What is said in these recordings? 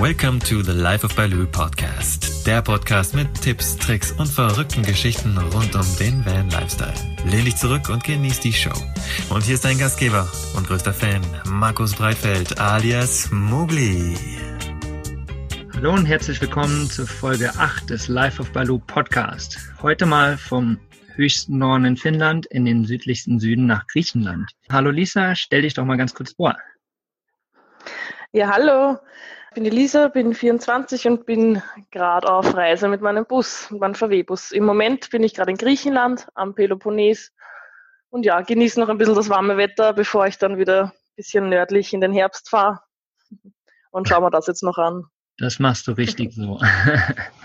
Welcome to the Life of Baloo Podcast. Der Podcast mit Tipps, Tricks und verrückten Geschichten rund um den Van-Lifestyle. Lehn dich zurück und genieß die Show. Und hier ist dein Gastgeber und größter Fan, Markus Breitfeld alias Mowgli. Hallo und herzlich willkommen zur Folge 8 des Life of Baloo Podcast. Heute mal vom höchsten Norden in Finnland in den südlichsten Süden nach Griechenland. Hallo Lisa, stell dich doch mal ganz kurz vor. Ja, hallo. Ich bin die Lisa, bin 24 und bin gerade auf Reise mit meinem Bus, mit meinem VW-Bus. Im Moment bin ich gerade in Griechenland, am Peloponnes und ja, genieße noch ein bisschen das warme Wetter, bevor ich dann wieder ein bisschen nördlich in den Herbst fahre und schauen wir das jetzt noch an. Das machst du richtig so,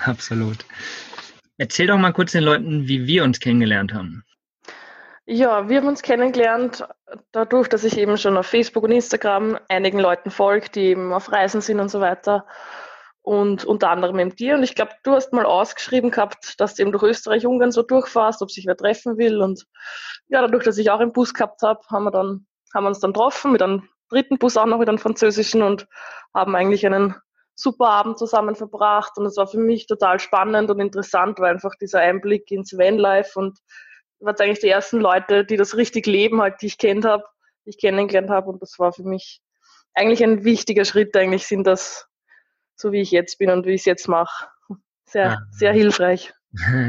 absolut. Erzähl doch mal kurz den Leuten, wie wir uns kennengelernt haben. Ja, wir haben uns kennengelernt dadurch, dass ich eben schon auf Facebook und Instagram einigen Leuten folge, die eben auf Reisen sind und so weiter. Und unter anderem eben dir. Und ich glaube, du hast mal ausgeschrieben gehabt, dass du eben durch Österreich-Ungarn so durchfährst, ob sich wer treffen will. Und ja, dadurch, dass ich auch einen Bus gehabt habe, haben wir uns dann getroffen, mit einem dritten Bus auch noch, mit einem französischen, und haben eigentlich einen super Abend zusammen verbracht. Und es war für mich total spannend und interessant, weil einfach dieser Einblick ins Vanlife und waren eigentlich die ersten Leute, die das richtig leben, halt, die ich kennengelernt habe, und das war für mich eigentlich ein wichtiger Schritt. Eigentlich sind das, so wie ich jetzt bin und wie ich es jetzt mache, sehr hilfreich.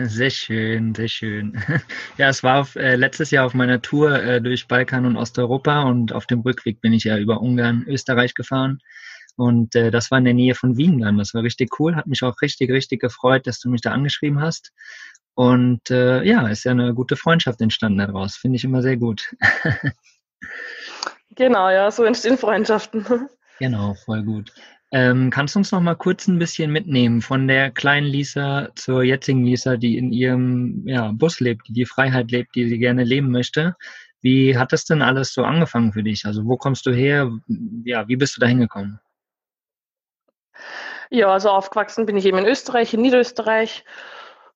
Sehr schön, sehr schön. Ja, es war letztes Jahr auf meiner Tour durch Balkan und Osteuropa, und auf dem Rückweg bin ich ja über Ungarn, Österreich gefahren. Und das war in der Nähe von Wien dann. Das war richtig cool, hat mich auch richtig, richtig gefreut, dass du mich da angeschrieben hast. Und ja, ist ja eine gute Freundschaft entstanden daraus. Finde ich immer sehr gut. Genau, ja, so entstehen Freundschaften. Genau, voll gut. Kannst du uns noch mal kurz ein bisschen mitnehmen von der kleinen Lisa zur jetzigen Lisa, die in ihrem Bus lebt, die Freiheit lebt, die sie gerne leben möchte? Wie hat das denn alles so angefangen für dich? Also wo kommst du her? Ja, wie bist du da hingekommen? Ja, also aufgewachsen bin ich eben in Österreich, in Niederösterreich.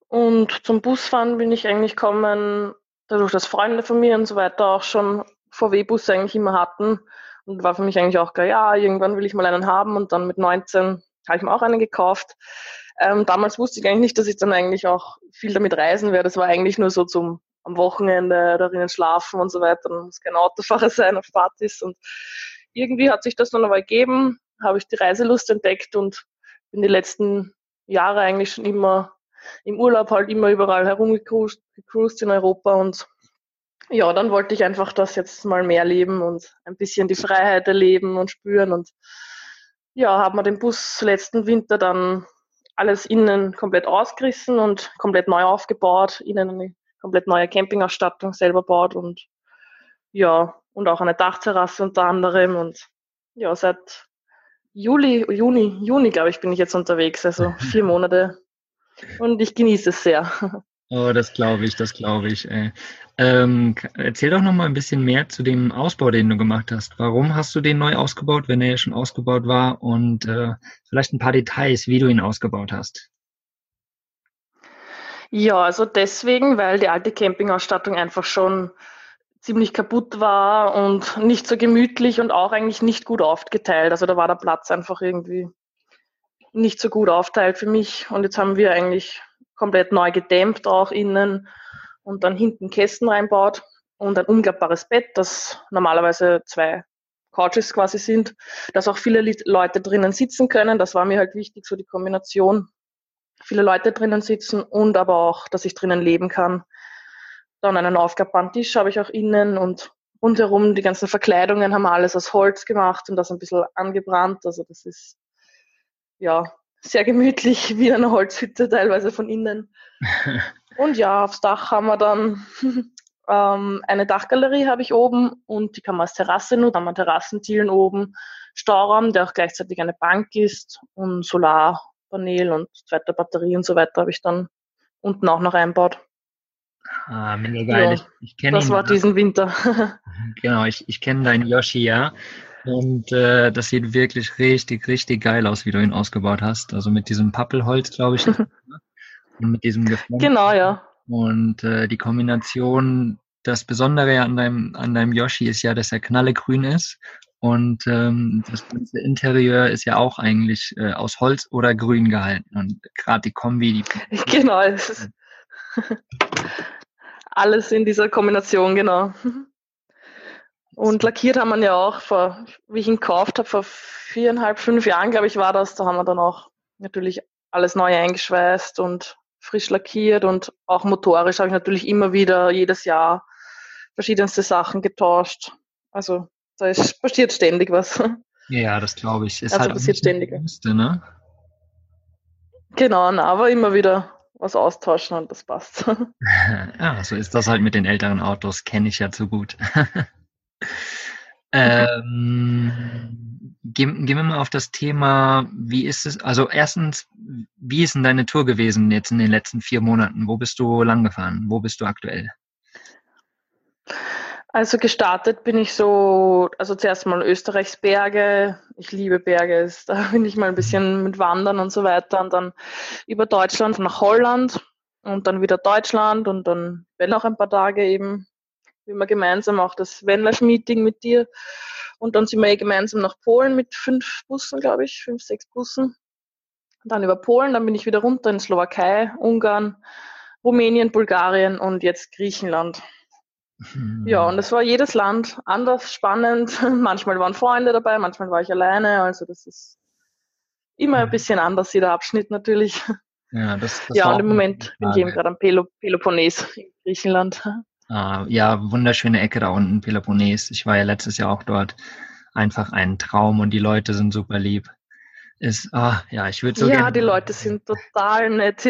Und zum Busfahren bin ich eigentlich gekommen, dadurch, dass Freunde von mir und so weiter auch schon VW-Busse eigentlich immer hatten. Und war für mich eigentlich auch klar, ja, irgendwann will ich mal einen haben. Und dann mit 19 habe ich mir auch einen gekauft. Damals wusste ich eigentlich nicht, dass ich dann eigentlich auch viel damit reisen werde. Das war eigentlich nur so zum am Wochenende darinnen schlafen und so weiter. Dann muss kein Autofahrer sein auf Partys. Und irgendwie hat sich das dann aber ergeben, habe ich die Reiselust entdeckt und bin die letzten Jahre eigentlich schon immer im Urlaub halt immer überall herumgecruised in Europa, und ja, dann wollte ich einfach das jetzt mal mehr leben und ein bisschen die Freiheit erleben und spüren, und ja, haben wir den Bus letzten Winter dann alles innen komplett ausgerissen und komplett neu aufgebaut, innen eine komplett neue Campingausstattung selber baut und ja, und auch eine Dachterrasse unter anderem, und ja, seit Juni, glaube ich, bin ich jetzt unterwegs, also 4 Monate. Und ich genieße es sehr. Oh, das glaube ich. Erzähl doch noch mal ein bisschen mehr zu dem Ausbau, den du gemacht hast. Warum hast du den neu ausgebaut, wenn er ja schon ausgebaut war? Und vielleicht ein paar Details, wie du ihn ausgebaut hast. Ja, also deswegen, weil die alte Campingausstattung einfach schon ziemlich kaputt war und nicht so gemütlich und auch eigentlich nicht gut aufgeteilt. Also da war der Platz einfach irgendwie nicht so gut aufteilt für mich, und jetzt haben wir eigentlich komplett neu gedämmt auch innen und dann hinten Kästen reinbaut und ein umklappbares Bett, das normalerweise 2 Couches quasi sind, dass auch viele Leute drinnen sitzen können. Das war mir halt wichtig, so die Kombination, viele Leute drinnen sitzen und aber auch, dass ich drinnen leben kann. Dann einen aufklappbaren Tisch habe ich auch innen, und rundherum die ganzen Verkleidungen haben wir alles aus Holz gemacht und das ein bisschen angebrannt, also das ist ja, sehr gemütlich, wie in einer Holzhütte teilweise von innen. Und ja, aufs Dach haben wir dann eine Dachgalerie habe ich oben, und die kann man als Terrasse nutzen, haben wir Terrassentielen oben, Stauraum, der auch gleichzeitig eine Bank ist, und Solarpanel und 2. Batterie und so weiter habe ich dann unten auch noch einbaut. Ah, mega geil. Ja, ich kenne das ihn. Das war diesen Winter. Genau, ich kenne deinen Yoshi, ja. Und das sieht wirklich richtig, richtig geil aus, wie du ihn ausgebaut hast. Also mit diesem Pappelholz, glaube ich. Und mit diesem Geflecht. Genau, ja. Und die Kombination, das Besondere an deinem Yoshi ist ja, dass er knallegrün ist Und das ganze Interieur ist ja auch eigentlich aus Holz oder Grün gehalten. Und gerade die Kombi. Genau, es ist alles in dieser Kombination, genau. Und lackiert haben wir ja auch, wie ich ihn gekauft habe, vor 4,5, 5 Jahren, glaube ich, war das. Da haben wir dann auch natürlich alles neu eingeschweißt und frisch lackiert. Und auch motorisch habe ich natürlich immer wieder, jedes Jahr, verschiedenste Sachen getauscht. Also da passiert ständig was. Ja, das glaube ich. Ist also halt passiert ständig. Liste, ne? Genau, aber immer wieder was austauschen und das passt. Ja, so ist das halt mit den älteren Autos, kenne ich ja zu gut. Gehen wir mal auf das Thema, wie ist es, also erstens, wie ist denn deine Tour gewesen jetzt in den letzten 4 Monaten? Wo bist du lang gefahren? Wo bist du aktuell? Also gestartet bin ich zuerst mal Österreichs Berge. Ich liebe Berge, da bin ich mal ein bisschen mit Wandern und so weiter. Und dann über Deutschland nach Holland und dann wieder Deutschland und dann noch ein paar Tage eben. Wir gemeinsam auch das Wendler-Meeting mit dir. Und dann sind wir gemeinsam nach Polen mit 5 Bussen, glaube ich, 5, 6 Bussen. Und dann über Polen, dann bin ich wieder runter in Slowakei, Ungarn, Rumänien, Bulgarien und jetzt Griechenland. Ja, und es war jedes Land anders spannend. Manchmal waren Freunde dabei, manchmal war ich alleine. Also das ist immer ein bisschen anders, jeder Abschnitt natürlich. Ja, das und im Moment bin ich eben gerade am Peloponnes in Griechenland. Ah, ja, wunderschöne Ecke da unten, Peloponnes. Ich war ja letztes Jahr auch dort. Einfach ein Traum und die Leute sind super lieb. Ich würde so gerne... Ja, die Leute sind total nett.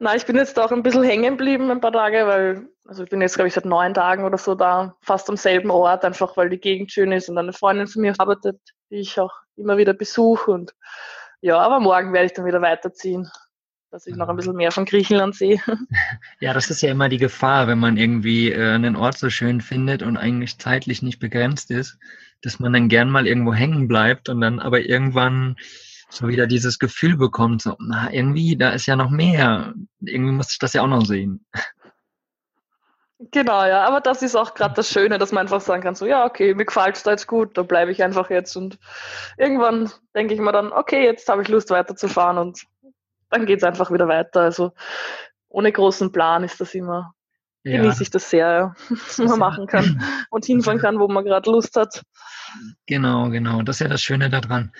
Na, ich bin jetzt auch ein bisschen hängen geblieben ein paar Tage, weil ich bin jetzt, glaube ich, seit 9 Tagen oder so da, fast am selben Ort, einfach weil die Gegend schön ist und eine Freundin von mir arbeitet, die ich auch immer wieder besuche. Und ja, aber morgen werde ich dann wieder weiterziehen, dass ich noch ein bisschen mehr von Griechenland sehe. Ja, das ist ja immer die Gefahr, wenn man irgendwie einen Ort so schön findet und eigentlich zeitlich nicht begrenzt ist, dass man dann gern mal irgendwo hängen bleibt und dann aber irgendwann so wieder dieses Gefühl bekommt, irgendwie, da ist ja noch mehr. Irgendwie muss ich das ja auch noch sehen. Genau, ja, aber das ist auch gerade das Schöne, dass man einfach sagen kann, mir gefällt es da jetzt gut, da bleibe ich einfach jetzt. Und irgendwann denke ich mir dann, okay, jetzt habe ich Lust weiterzufahren und dann geht es einfach wieder weiter. Also ohne großen Plan ist das immer, genieße ich das sehr, was man machen kann und hinfahren kann, wo man gerade Lust hat. Genau. Das ist ja das Schöne daran.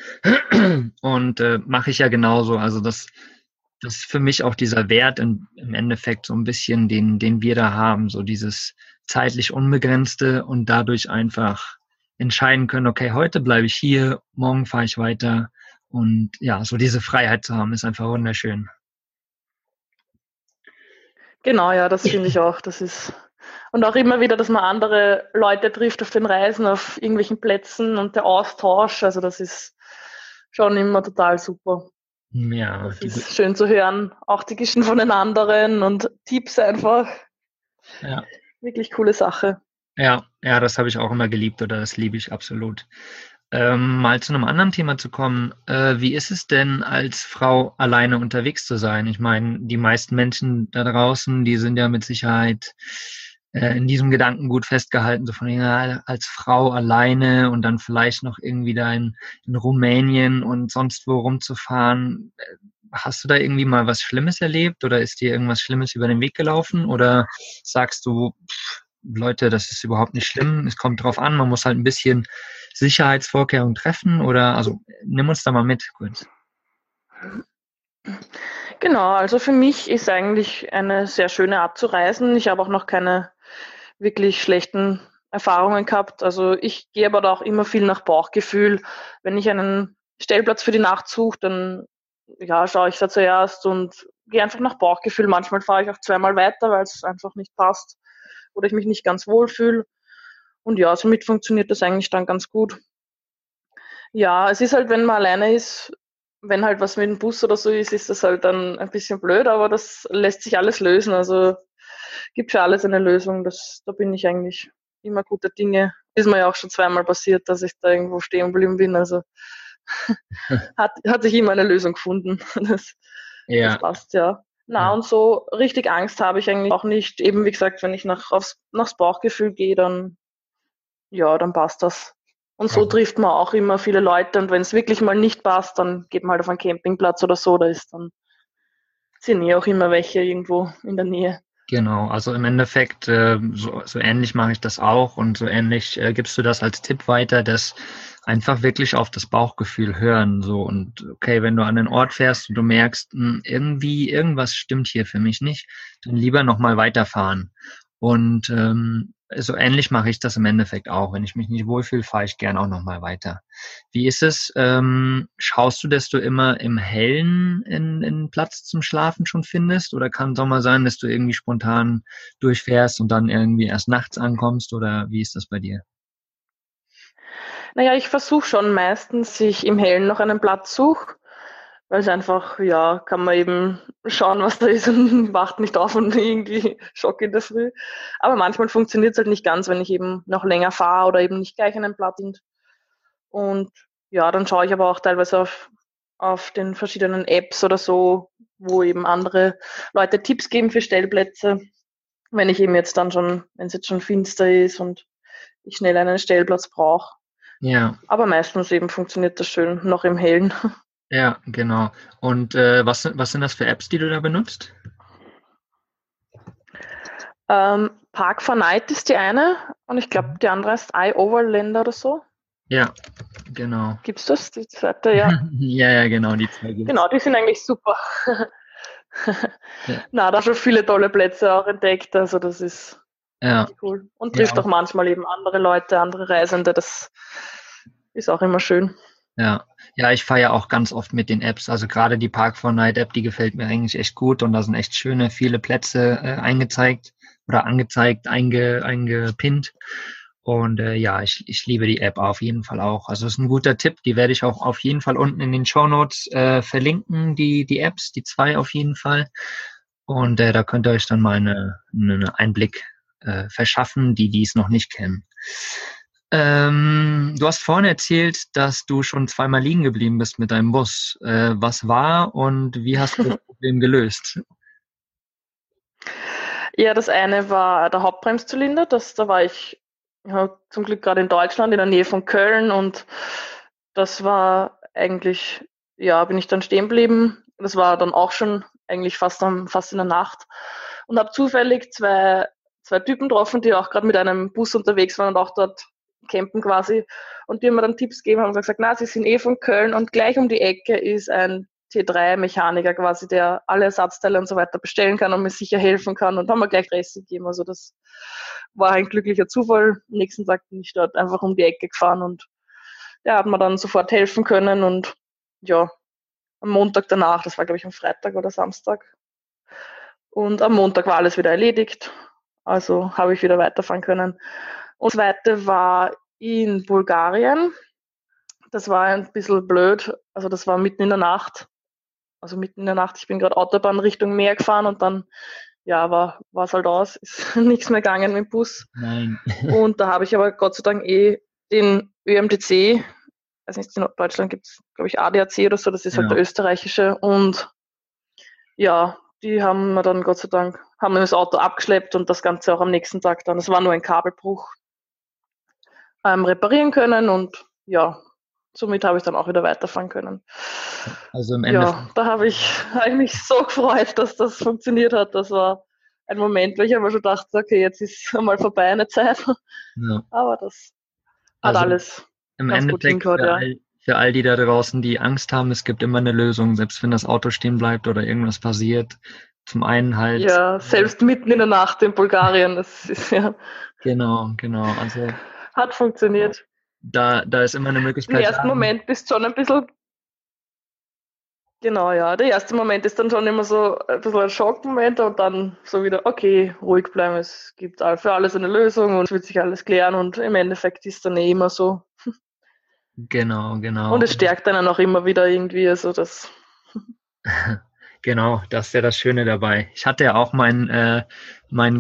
Und mache ich ja genauso. Also das ist für mich auch dieser Wert im Endeffekt so ein bisschen, den wir da haben. So dieses zeitlich Unbegrenzte und dadurch einfach entscheiden können, okay, heute bleibe ich hier, morgen fahre ich weiter. Und ja, so diese Freiheit zu haben, ist einfach wunderschön. Genau, ja, das finde ich auch. Das ist... Und auch immer wieder, dass man andere Leute trifft auf den Reisen, auf irgendwelchen Plätzen und der Austausch, also das ist schon immer total super. Ja. Das ist schön zu hören, auch die Geschichten von den anderen und Tipps einfach. Ja. Wirklich coole Sache. Ja, das habe ich auch immer geliebt oder das liebe ich absolut. Mal zu einem anderen Thema zu kommen. Wie ist es denn, als Frau alleine unterwegs zu sein? Ich meine, die meisten Menschen da draußen, die sind ja mit Sicherheit in diesem Gedanken gut festgehalten, so von als Frau alleine und dann vielleicht noch irgendwie da in Rumänien und sonst wo rumzufahren. Hast du da irgendwie mal was Schlimmes erlebt oder ist dir irgendwas Schlimmes über den Weg gelaufen? Oder sagst du, Leute, das ist überhaupt nicht schlimm, es kommt drauf an, man muss halt ein bisschen Sicherheitsvorkehrungen treffen oder, also nimm uns da mal mit, kurz. Genau, also für mich ist eigentlich eine sehr schöne Art zu reisen. Ich habe auch noch keine wirklich schlechten Erfahrungen gehabt. Also ich gehe aber da auch immer viel nach Bauchgefühl. Wenn ich einen Stellplatz für die Nacht suche, dann schaue ich da zuerst und gehe einfach nach Bauchgefühl. Manchmal fahre ich auch 2-mal weiter, weil es einfach nicht passt oder ich mich nicht ganz wohl fühle. Und ja, somit funktioniert das eigentlich dann ganz gut. Ja, es ist halt, wenn man alleine ist, wenn halt was mit dem Bus oder so ist, ist das halt dann ein bisschen blöd, aber das lässt sich alles lösen. Also gibt für alles eine Lösung. Da bin ich eigentlich immer guter Dinge. Ist mir ja auch schon 2-mal passiert, dass ich da irgendwo stehen geblieben bin. Also hat sich immer eine Lösung gefunden. Das passt, ja. Na, und so richtig Angst habe ich eigentlich auch nicht. Eben, wie gesagt, wenn ich aufs Bauchgefühl gehe, dann ja, dann passt das. Und so trifft man auch immer viele Leute, und wenn es wirklich mal nicht passt, dann geht man halt auf einen Campingplatz oder so, da ist dann, sind eh auch immer welche irgendwo in der Nähe. Genau, also im Endeffekt, so ähnlich mache ich das auch, und so ähnlich gibst du das als Tipp weiter, dass einfach wirklich auf das Bauchgefühl hören, so, und okay, wenn du an den Ort fährst und du merkst, irgendwas stimmt hier für mich nicht, dann lieber nochmal weiterfahren. Und so ähnlich mache ich das im Endeffekt auch. Wenn ich mich nicht wohlfühle, fahre ich gern auch nochmal weiter. Wie ist es? Schaust du, dass du immer im Hellen einen Platz zum Schlafen schon findest? Oder kann es auch mal sein, dass du irgendwie spontan durchfährst und dann irgendwie erst nachts ankommst? Oder wie ist das bei dir? Naja, ich versuche schon meistens, ich im Hellen noch einen Platz suche. Weil es einfach, ja, kann man eben schauen, was da ist, und wacht nicht auf und irgendwie Schock in der Früh. Aber manchmal funktioniert es halt nicht ganz, wenn ich eben noch länger fahre oder eben nicht gleich an einem Platz bin. Und ja, dann schaue ich aber auch teilweise auf den verschiedenen Apps oder so, wo eben andere Leute Tipps geben für Stellplätze. Wenn ich eben jetzt dann schon, wenn es jetzt schon finster ist und ich schnell einen Stellplatz brauche. Ja. Aber meistens eben funktioniert das schön, noch im Hellen. Ja, genau. Und was sind das für Apps, die du da benutzt? Park4Night ist die eine, und ich glaube, die andere ist iOverlander oder so. Ja, genau. Gibt's das, die zweite? Ja, ja, genau, die zwei gibt's. Genau, die sind eigentlich super. Ja. Na, da schon viele tolle Plätze auch entdeckt, also das ist richtig cool. Und trifft auch manchmal eben andere Leute, andere Reisende, das ist auch immer schön. Ja, ich fahre ja auch ganz oft mit den Apps, also gerade die Park4Night-App, die gefällt mir eigentlich echt gut, und da sind echt schöne, viele Plätze eingepinnt, und ja, ich liebe die App auf jeden Fall auch, also ist ein guter Tipp, die werde ich auch auf jeden Fall unten in den Shownotes verlinken, die Apps, die zwei auf jeden Fall, und da könnt ihr euch dann mal einen Einblick verschaffen, die es noch nicht kennen. Du hast vorhin erzählt, dass du schon zweimal liegen geblieben bist mit deinem Bus. Was war und wie hast du das Problem gelöst? Ja, das eine war der Hauptbremszylinder. Da war ich zum Glück gerade in Deutschland, in der Nähe von Köln, und das war eigentlich, ja, bin ich dann stehen geblieben. Das war dann auch schon eigentlich fast in der Nacht, und habe zufällig zwei Typen getroffen, die auch gerade mit einem Bus unterwegs waren und auch dort campen quasi, und die haben mir dann Tipps gegeben, haben gesagt, na, sie sind eh von Köln, und gleich um die Ecke ist ein T3-Mechaniker quasi, der alle Ersatzteile und so weiter bestellen kann und mir sicher helfen kann, und haben mir gleich Reste gegeben, also das war ein glücklicher Zufall. Am nächsten Tag bin ich dort einfach um die Ecke gefahren, und der hat mir dann sofort helfen können, und ja, am Montag danach, das war glaube ich am Freitag oder Samstag, und am Montag war alles wieder erledigt, also habe ich wieder weiterfahren können. Und das zweite war in Bulgarien. Das war ein bisschen blöd. Also das war mitten in der Nacht. Ich bin gerade Autobahn Richtung Meer gefahren, und dann, ja, war es halt aus. Ist nichts mehr gegangen mit dem Bus. Nein. Und da habe ich aber Gott sei Dank den ÖAMTC, also nicht in Deutschland gibt es, glaube ich, ADAC oder so, das ist halt der österreichische. Und ja, die haben wir dann Gott sei Dank, haben das Auto abgeschleppt und das Ganze auch am nächsten Tag dann, es war nur ein Kabelbruch, reparieren können, und ja, somit habe ich dann auch wieder weiterfahren können. Also im Endeffekt. Ja, da habe ich mich so gefreut, dass das funktioniert hat. Das war ein Moment, wo ich aber schon dachte, okay, jetzt ist mal vorbei eine Zeit. Ja. Aber das hat alles im Endeffekt gut hingehört, ja. Für all die da draußen, die Angst haben, es gibt immer eine Lösung, selbst wenn das Auto stehen bleibt oder irgendwas passiert. Zum einen halt... Ja, selbst mitten in der Nacht in Bulgarien, das ist ja... Genau, also... Hat funktioniert. Da ist immer eine Möglichkeit... Im ersten Moment bist schon ein bisschen... Genau, ja, der erste Moment ist dann schon immer so ein bisschen ein Schockmoment, und dann so wieder, okay, ruhig bleiben, es gibt für alles eine Lösung und es wird sich alles klären, und im Endeffekt ist dann immer so... Genau. Und es stärkt einen auch immer wieder irgendwie, also das... Genau, das ist ja das Schöne dabei. Ich hatte ja auch meinen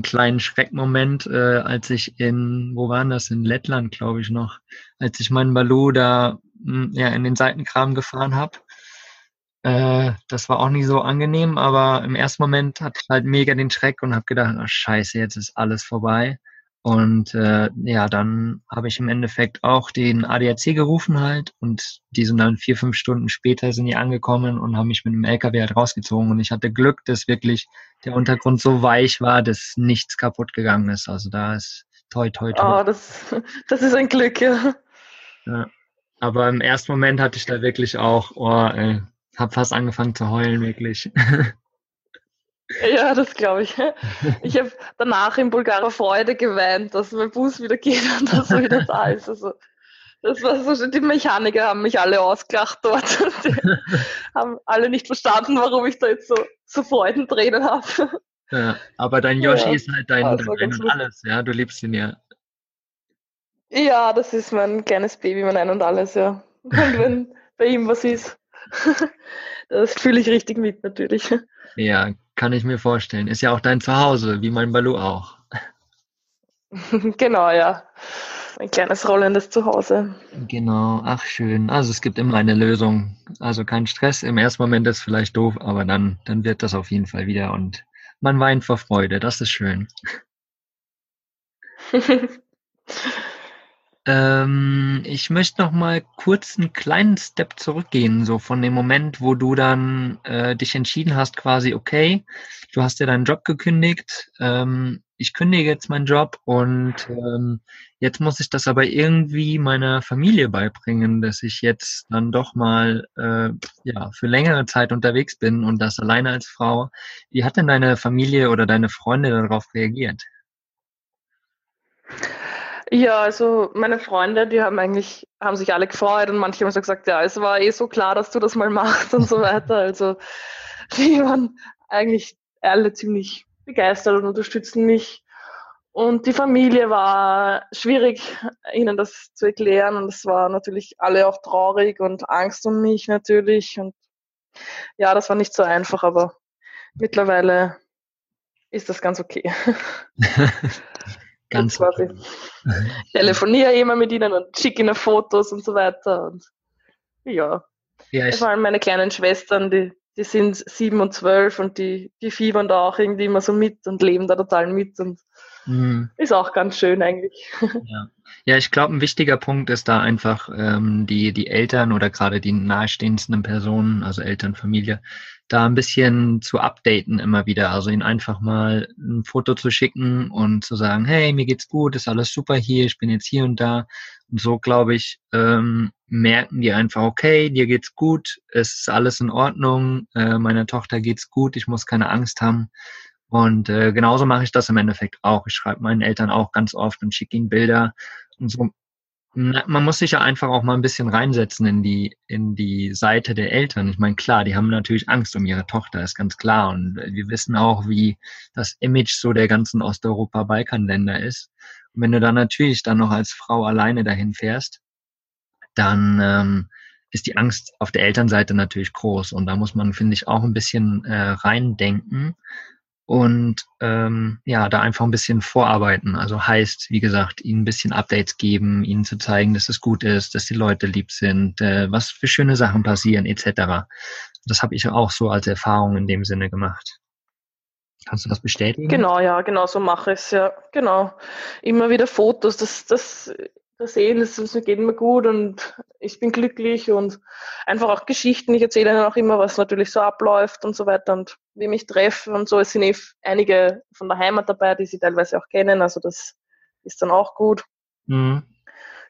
kleinen Schreckmoment, als ich in Lettland, glaube ich noch, als ich meinen Baloo da in den Seitenkram gefahren habe. Das war auch nicht so angenehm, aber im ersten Moment hatte ich halt mega den Schreck und habe gedacht, oh, scheiße, jetzt ist alles vorbei. Und ja, dann habe ich im Endeffekt auch den ADAC gerufen halt, und die sind dann 4-5 Stunden später sind die angekommen und haben mich mit dem LKW halt rausgezogen, und ich hatte Glück, dass wirklich der Untergrund so weich war, dass nichts kaputt gegangen ist. Also da ist toi toi toi. Oh, das ist ein Glück, ja. Ja. Aber im ersten Moment hatte ich da wirklich auch, oh, ey, hab fast angefangen zu heulen, wirklich. Ja, das glaube ich. Ich habe danach in Bulgarien Freude geweint, dass mein Bus wieder geht und dass er wieder da ist. Also, das war so schön. Die Mechaniker haben mich alle ausgelacht dort. Die haben alle nicht verstanden, warum ich da jetzt so Freudentränen habe. Ja, aber dein Yoshi ist halt dein und alles. Ja, du liebst ihn ja. Ja, das ist mein kleines Baby, mein Ein und Alles, ja. Und wenn bei ihm was ist, das fühle ich richtig mit, natürlich. Ja, kann ich mir vorstellen. Ist ja auch dein Zuhause, wie mein Baloo auch. Genau, ja. Ein kleines rollendes Zuhause. Genau, ach schön. Also es gibt immer eine Lösung. Also kein Stress. Im ersten Moment ist es vielleicht doof, aber dann wird das auf jeden Fall wieder. Und man weint vor Freude. Das ist schön. Ich möchte noch mal kurz einen kleinen Step zurückgehen, so von dem Moment, wo du dann dich entschieden hast, quasi, okay, du hast ja deinen Job gekündigt, ich kündige jetzt meinen Job und jetzt muss ich das aber irgendwie meiner Familie beibringen, dass ich jetzt dann doch mal ja, für längere Zeit unterwegs bin und das alleine als Frau. Wie hat denn deine Familie oder deine Freunde darauf reagiert? Ja, also meine Freunde, die haben sich alle gefreut, und manche haben so gesagt, ja, es war eh so klar, dass du das mal machst und so weiter. Also die waren eigentlich alle ziemlich begeistert und unterstützen mich. Und die Familie war schwierig, ihnen das zu erklären, und es war natürlich alle auch traurig und Angst um mich natürlich. Und ja, das war nicht so einfach, aber mittlerweile ist das ganz okay. Ganz quasi. Ich telefoniere immer mit ihnen und schicke ihnen Fotos und so weiter. Und ja, vor allem meine kleinen Schwestern, die sind 7 und 12 und die fiebern da auch irgendwie immer so mit und leben da total mit, und ist auch ganz schön eigentlich. Ja, ja, ich glaube, ein wichtiger Punkt ist da einfach die Eltern oder gerade die nahestehendsten Personen, also Eltern, Familie, da ein bisschen zu updaten immer wieder, also ihnen einfach mal ein Foto zu schicken und zu sagen, hey, mir geht's gut, ist alles super hier, ich bin jetzt hier und da. Und so, glaube ich, merken die einfach, okay, dir geht's gut, es ist alles in Ordnung, meiner Tochter geht's gut, ich muss keine Angst haben. Und genauso mache ich das im Endeffekt auch. Ich schreibe meinen Eltern auch ganz oft und schicke ihnen Bilder und so. Man muss sich ja einfach auch mal ein bisschen reinsetzen in die Seite der Eltern. Ich meine, klar, die haben natürlich Angst um ihre Tochter, ist ganz klar. Und wir wissen auch, wie das Image so der ganzen Osteuropa-Balkanländer ist. Und wenn du dann natürlich dann noch als Frau alleine dahin fährst, dann ist die Angst auf der Elternseite natürlich groß. Und da muss man, finde ich, auch ein bisschen reindenken. Und ja, da einfach ein bisschen vorarbeiten. Also heißt, wie gesagt, ihnen ein bisschen Updates geben, ihnen zu zeigen, dass es gut ist, dass die Leute lieb sind, was für schöne Sachen passieren, etc. Das habe ich auch so als Erfahrung in dem Sinne gemacht. Kannst du das bestätigen? Genau, ja, genau so mache ich es, ja. Genau. Immer wieder Fotos, das sehen, es geht mir gut und ich bin glücklich, und einfach auch Geschichten. Ich erzähle ihnen auch immer, was natürlich so abläuft und so weiter und wie mich treffe und so. Es sind einige von der Heimat dabei, die sie teilweise auch kennen, also das ist dann auch gut. Mhm.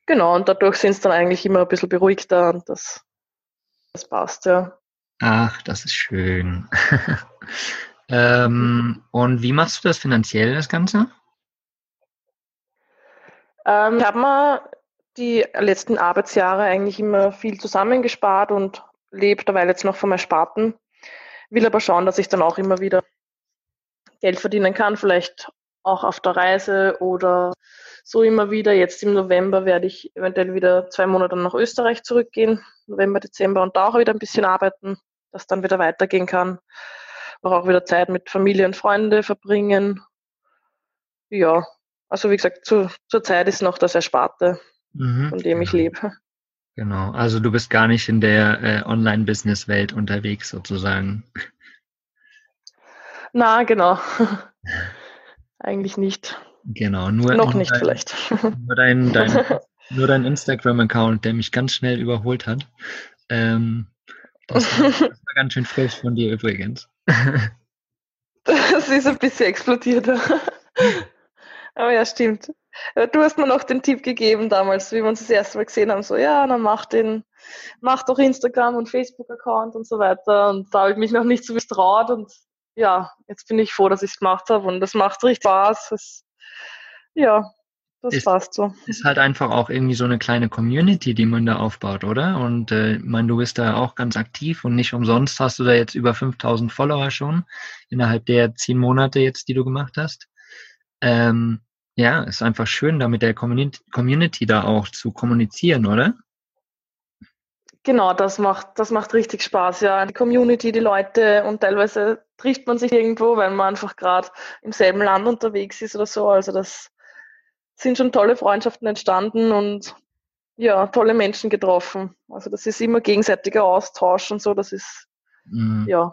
Genau, und dadurch sind es dann eigentlich immer ein bisschen beruhigter und das passt, ja. Ach, das ist schön. Und wie machst du das finanziell, das Ganze? Ich habe mir die letzten Arbeitsjahre eigentlich immer viel zusammengespart und lebe dabei jetzt noch von meinem Sparten. Will aber schauen, dass ich dann auch immer wieder Geld verdienen kann, vielleicht auch auf der Reise oder so immer wieder. Jetzt im November werde ich eventuell wieder 2 Monate nach Österreich zurückgehen, November, Dezember, und da auch wieder ein bisschen arbeiten, dass dann wieder weitergehen kann. Auch wieder Zeit mit Familie und Freunde verbringen. Ja. Also wie gesagt, zur Zeit ist noch das Ersparte, von dem ich lebe. Genau, also du bist gar nicht in der Online-Business-Welt unterwegs sozusagen. Na, genau. Eigentlich nicht. Genau, nur noch nicht dein, vielleicht. Nur dein Instagram-Account, der mich ganz schnell überholt hat. Das war ganz schön frech von dir übrigens. Das ist ein bisschen explodiert. Aber ja, stimmt. Du hast mir noch den Tipp gegeben damals, wie wir uns das erste Mal gesehen haben, so ja, dann mach doch Instagram und Facebook-Account und so weiter. Und da habe ich mich noch nicht so getraut und ja, jetzt bin ich froh, dass ich es gemacht habe und das macht richtig Spaß. Das passt so. Ist halt einfach auch irgendwie so eine kleine Community, die man da aufbaut, oder? Und ich meine, du bist da auch ganz aktiv und nicht umsonst hast du da jetzt über 5000 Follower schon innerhalb der 10 Monate jetzt, die du gemacht hast. Ja, ist einfach schön, da mit der Community da auch zu kommunizieren, oder? Genau, das macht richtig Spaß, ja. Die Community, die Leute und teilweise trifft man sich irgendwo, weil man einfach gerade im selben Land unterwegs ist oder so. Also das sind schon tolle Freundschaften entstanden und ja, tolle Menschen getroffen. Also das ist immer gegenseitiger Austausch und so. Das ist, ja,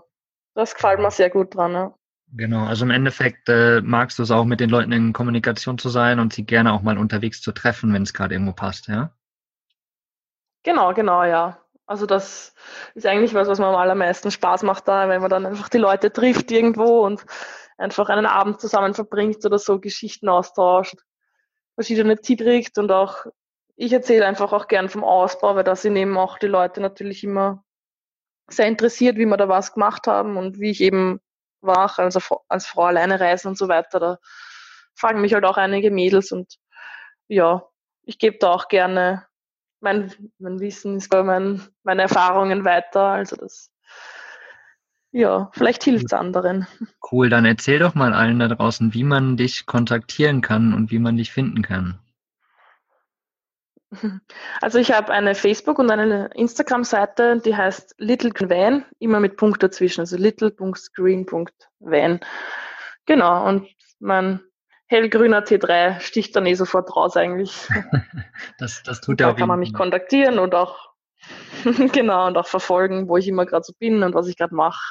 das gefällt mir sehr gut dran, ja. Genau, also im Endeffekt magst du es auch, mit den Leuten in Kommunikation zu sein und sie gerne auch mal unterwegs zu treffen, wenn es gerade irgendwo passt, ja? Genau, ja. Also das ist eigentlich was mir am allermeisten Spaß macht da, wenn man dann einfach die Leute trifft irgendwo und einfach einen Abend zusammen verbringt oder so, Geschichten austauscht, verschiedene Tipps kriegt und auch, ich erzähle einfach auch gern vom Ausbau, weil da sind eben auch die Leute natürlich immer sehr interessiert, wie wir da was gemacht haben und wie ich eben war, also als Frau alleine reisen und so weiter, da fragen mich halt auch einige Mädels und ja, ich gebe da auch gerne mein Wissen, ist bei meine Erfahrungen weiter, also das, ja, vielleicht hilft es anderen. Cool, dann erzähl doch mal allen da draußen, wie man dich kontaktieren kann und wie man dich finden kann. Also ich habe eine Facebook- und eine Instagram-Seite, die heißt Little Van, immer mit Punkt dazwischen, also little.green.van. Genau, und mein hellgrüner T3 sticht dann eh sofort raus eigentlich. Das tut ja auch. Da kann man mich kontaktieren und auch, genau, und auch verfolgen, wo ich immer gerade so bin und was ich gerade mache.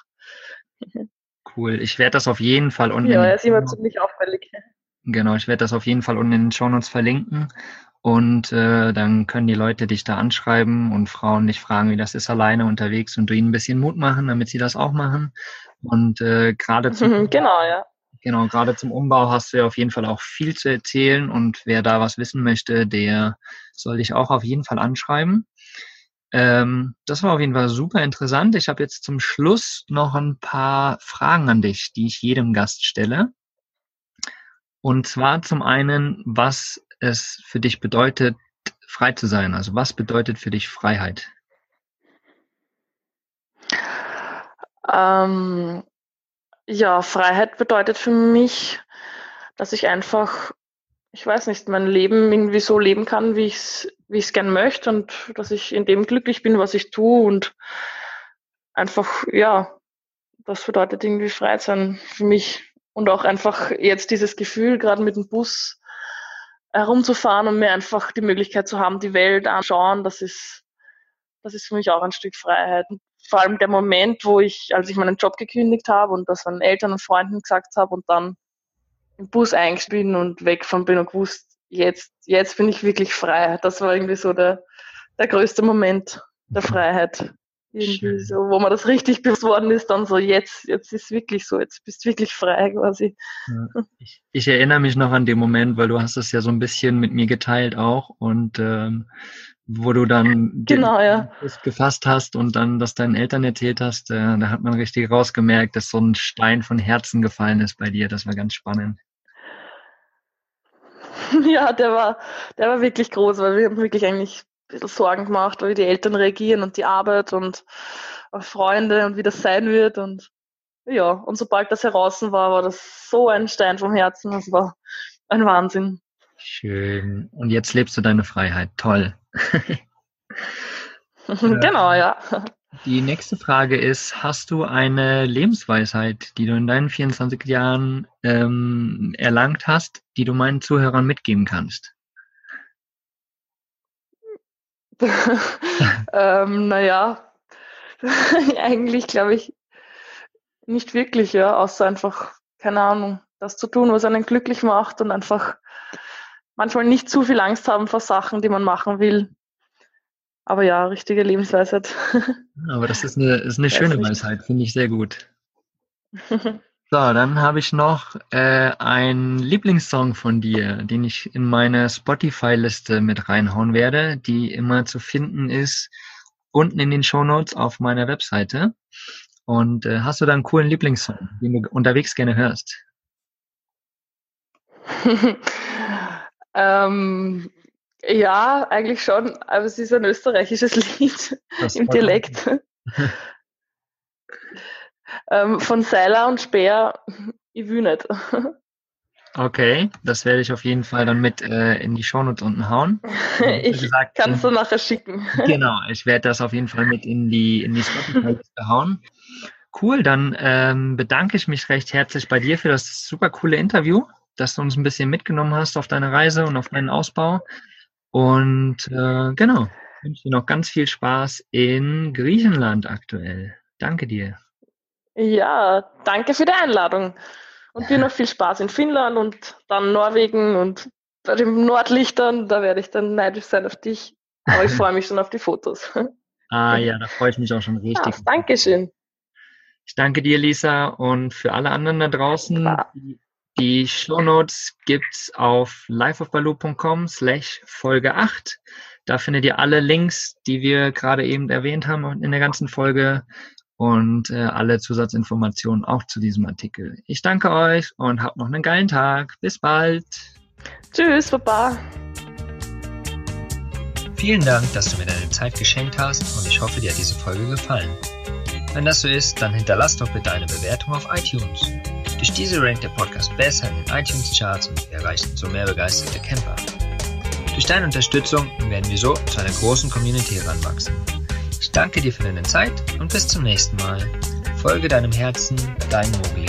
Cool, ich werde das auf jeden Fall unten. Ja, er ist immer ziemlich auffällig. Genau, ich werde das auf jeden Fall unten in den Shownotes verlinken. Und dann können die Leute dich da anschreiben und Frauen dich fragen, wie das ist, alleine unterwegs und du ihnen ein bisschen Mut machen, damit sie das auch machen. Und gerade zum, genau, ja. Genau, gerade zum Umbau hast du ja auf jeden Fall auch viel zu erzählen und wer da was wissen möchte, der soll dich auch auf jeden Fall anschreiben. Das war auf jeden Fall super interessant. Ich habe jetzt zum Schluss noch ein paar Fragen an dich, die ich jedem Gast stelle. Und zwar zum einen, was es für dich bedeutet, frei zu sein? Also was bedeutet für dich Freiheit? Ja, Freiheit bedeutet für mich, dass ich einfach, ich weiß nicht, mein Leben irgendwie so leben kann, wie ich es gern möchte und dass ich in dem glücklich bin, was ich tue und einfach, ja, das bedeutet irgendwie frei sein für mich und auch einfach jetzt dieses Gefühl, gerade mit dem Bus herumzufahren und mir einfach die Möglichkeit zu haben, die Welt anschauen, das ist für mich auch ein Stück Freiheit. Vor allem der Moment, als ich meinen Job gekündigt habe und das meinen Eltern und Freunden gesagt habe und dann im Bus eingestiegen bin und weg von bin und gewusst, jetzt bin ich wirklich frei. Das war irgendwie so der größte Moment der Freiheit. Irgendwie so, wo man das richtig bewusst worden ist, dann so, jetzt ist wirklich so, jetzt bist du wirklich frei quasi. Ja, ich erinnere mich noch an den Moment, weil du hast es ja so ein bisschen mit mir geteilt auch und wo du dann gefasst hast und dann das deinen Eltern erzählt hast, da hat man richtig rausgemerkt, dass so ein Stein von Herzen gefallen ist bei dir, das war ganz spannend. Ja, der war wirklich groß, weil wir haben wirklich eigentlich bisschen Sorgen gemacht, wie die Eltern reagieren und die Arbeit und Freunde und wie das sein wird und ja, und sobald das heraus war das so ein Stein vom Herzen, das war ein Wahnsinn. Schön. Und jetzt lebst du deine Freiheit. Toll. Genau, ja. Die nächste Frage ist, hast du eine Lebensweisheit, die du in deinen 24 Jahren erlangt hast, die du meinen Zuhörern mitgeben kannst? Naja, eigentlich glaube ich nicht wirklich, ja, außer einfach, keine Ahnung, das zu tun, was einen glücklich macht und einfach manchmal nicht zu viel Angst haben vor Sachen, die man machen will. Aber ja, richtige Lebensweisheit. Aber das ist eine schöne Weisheit, finde ich sehr gut. So, dann habe ich noch einen Lieblingssong von dir, den ich in meine Spotify-Liste mit reinhauen werde, die immer zu finden ist unten in den Shownotes auf meiner Webseite. Und hast du da einen coolen Lieblingssong, den du unterwegs gerne hörst? Ja, eigentlich schon, aber es ist ein österreichisches Lied im Dialekt. Von Seiler und Speer, ich will nicht. Okay, das werde ich auf jeden Fall dann mit in die Shownotes unten hauen. Ich kann es dann nachher schicken. Genau, ich werde das auf jeden Fall mit in die Spotify-Liste hauen. Cool, dann bedanke ich mich recht herzlich bei dir für das super coole Interview, dass du uns ein bisschen mitgenommen hast auf deine Reise und auf deinen Ausbau. Und genau, ich wünsche dir noch ganz viel Spaß in Griechenland aktuell. Danke dir. Ja, danke für die Einladung. Und dir noch viel Spaß in Finnland und dann Norwegen und bei den Nordlichtern. Da werde ich dann neidisch sein auf dich. Aber ich freue mich schon auf die Fotos. Ah ja, da freue ich mich auch schon richtig. Ja, Dankeschön. Ich danke dir, Lisa, und für alle anderen da draußen. Klar. Die Shownotes gibt's auf lifeofbaloo.com/Folge 8. Da findet ihr alle Links, die wir gerade eben erwähnt haben in der ganzen Folge und alle Zusatzinformationen auch zu diesem Artikel. Ich danke euch und habt noch einen geilen Tag. Bis bald. Tschüss, Papa. Vielen Dank, dass du mir deine Zeit geschenkt hast und ich hoffe, dir hat diese Folge gefallen. Wenn das so ist, dann hinterlasst doch bitte eine Bewertung auf iTunes. Durch diese rankt der Podcast besser in den iTunes-Charts und wir erreichen so mehr begeisterte Camper. Durch deine Unterstützung werden wir so zu einer großen Community heranwachsen. Ich danke dir für deine Zeit und bis zum nächsten Mal. Folge deinem Herzen, dein Mowgli.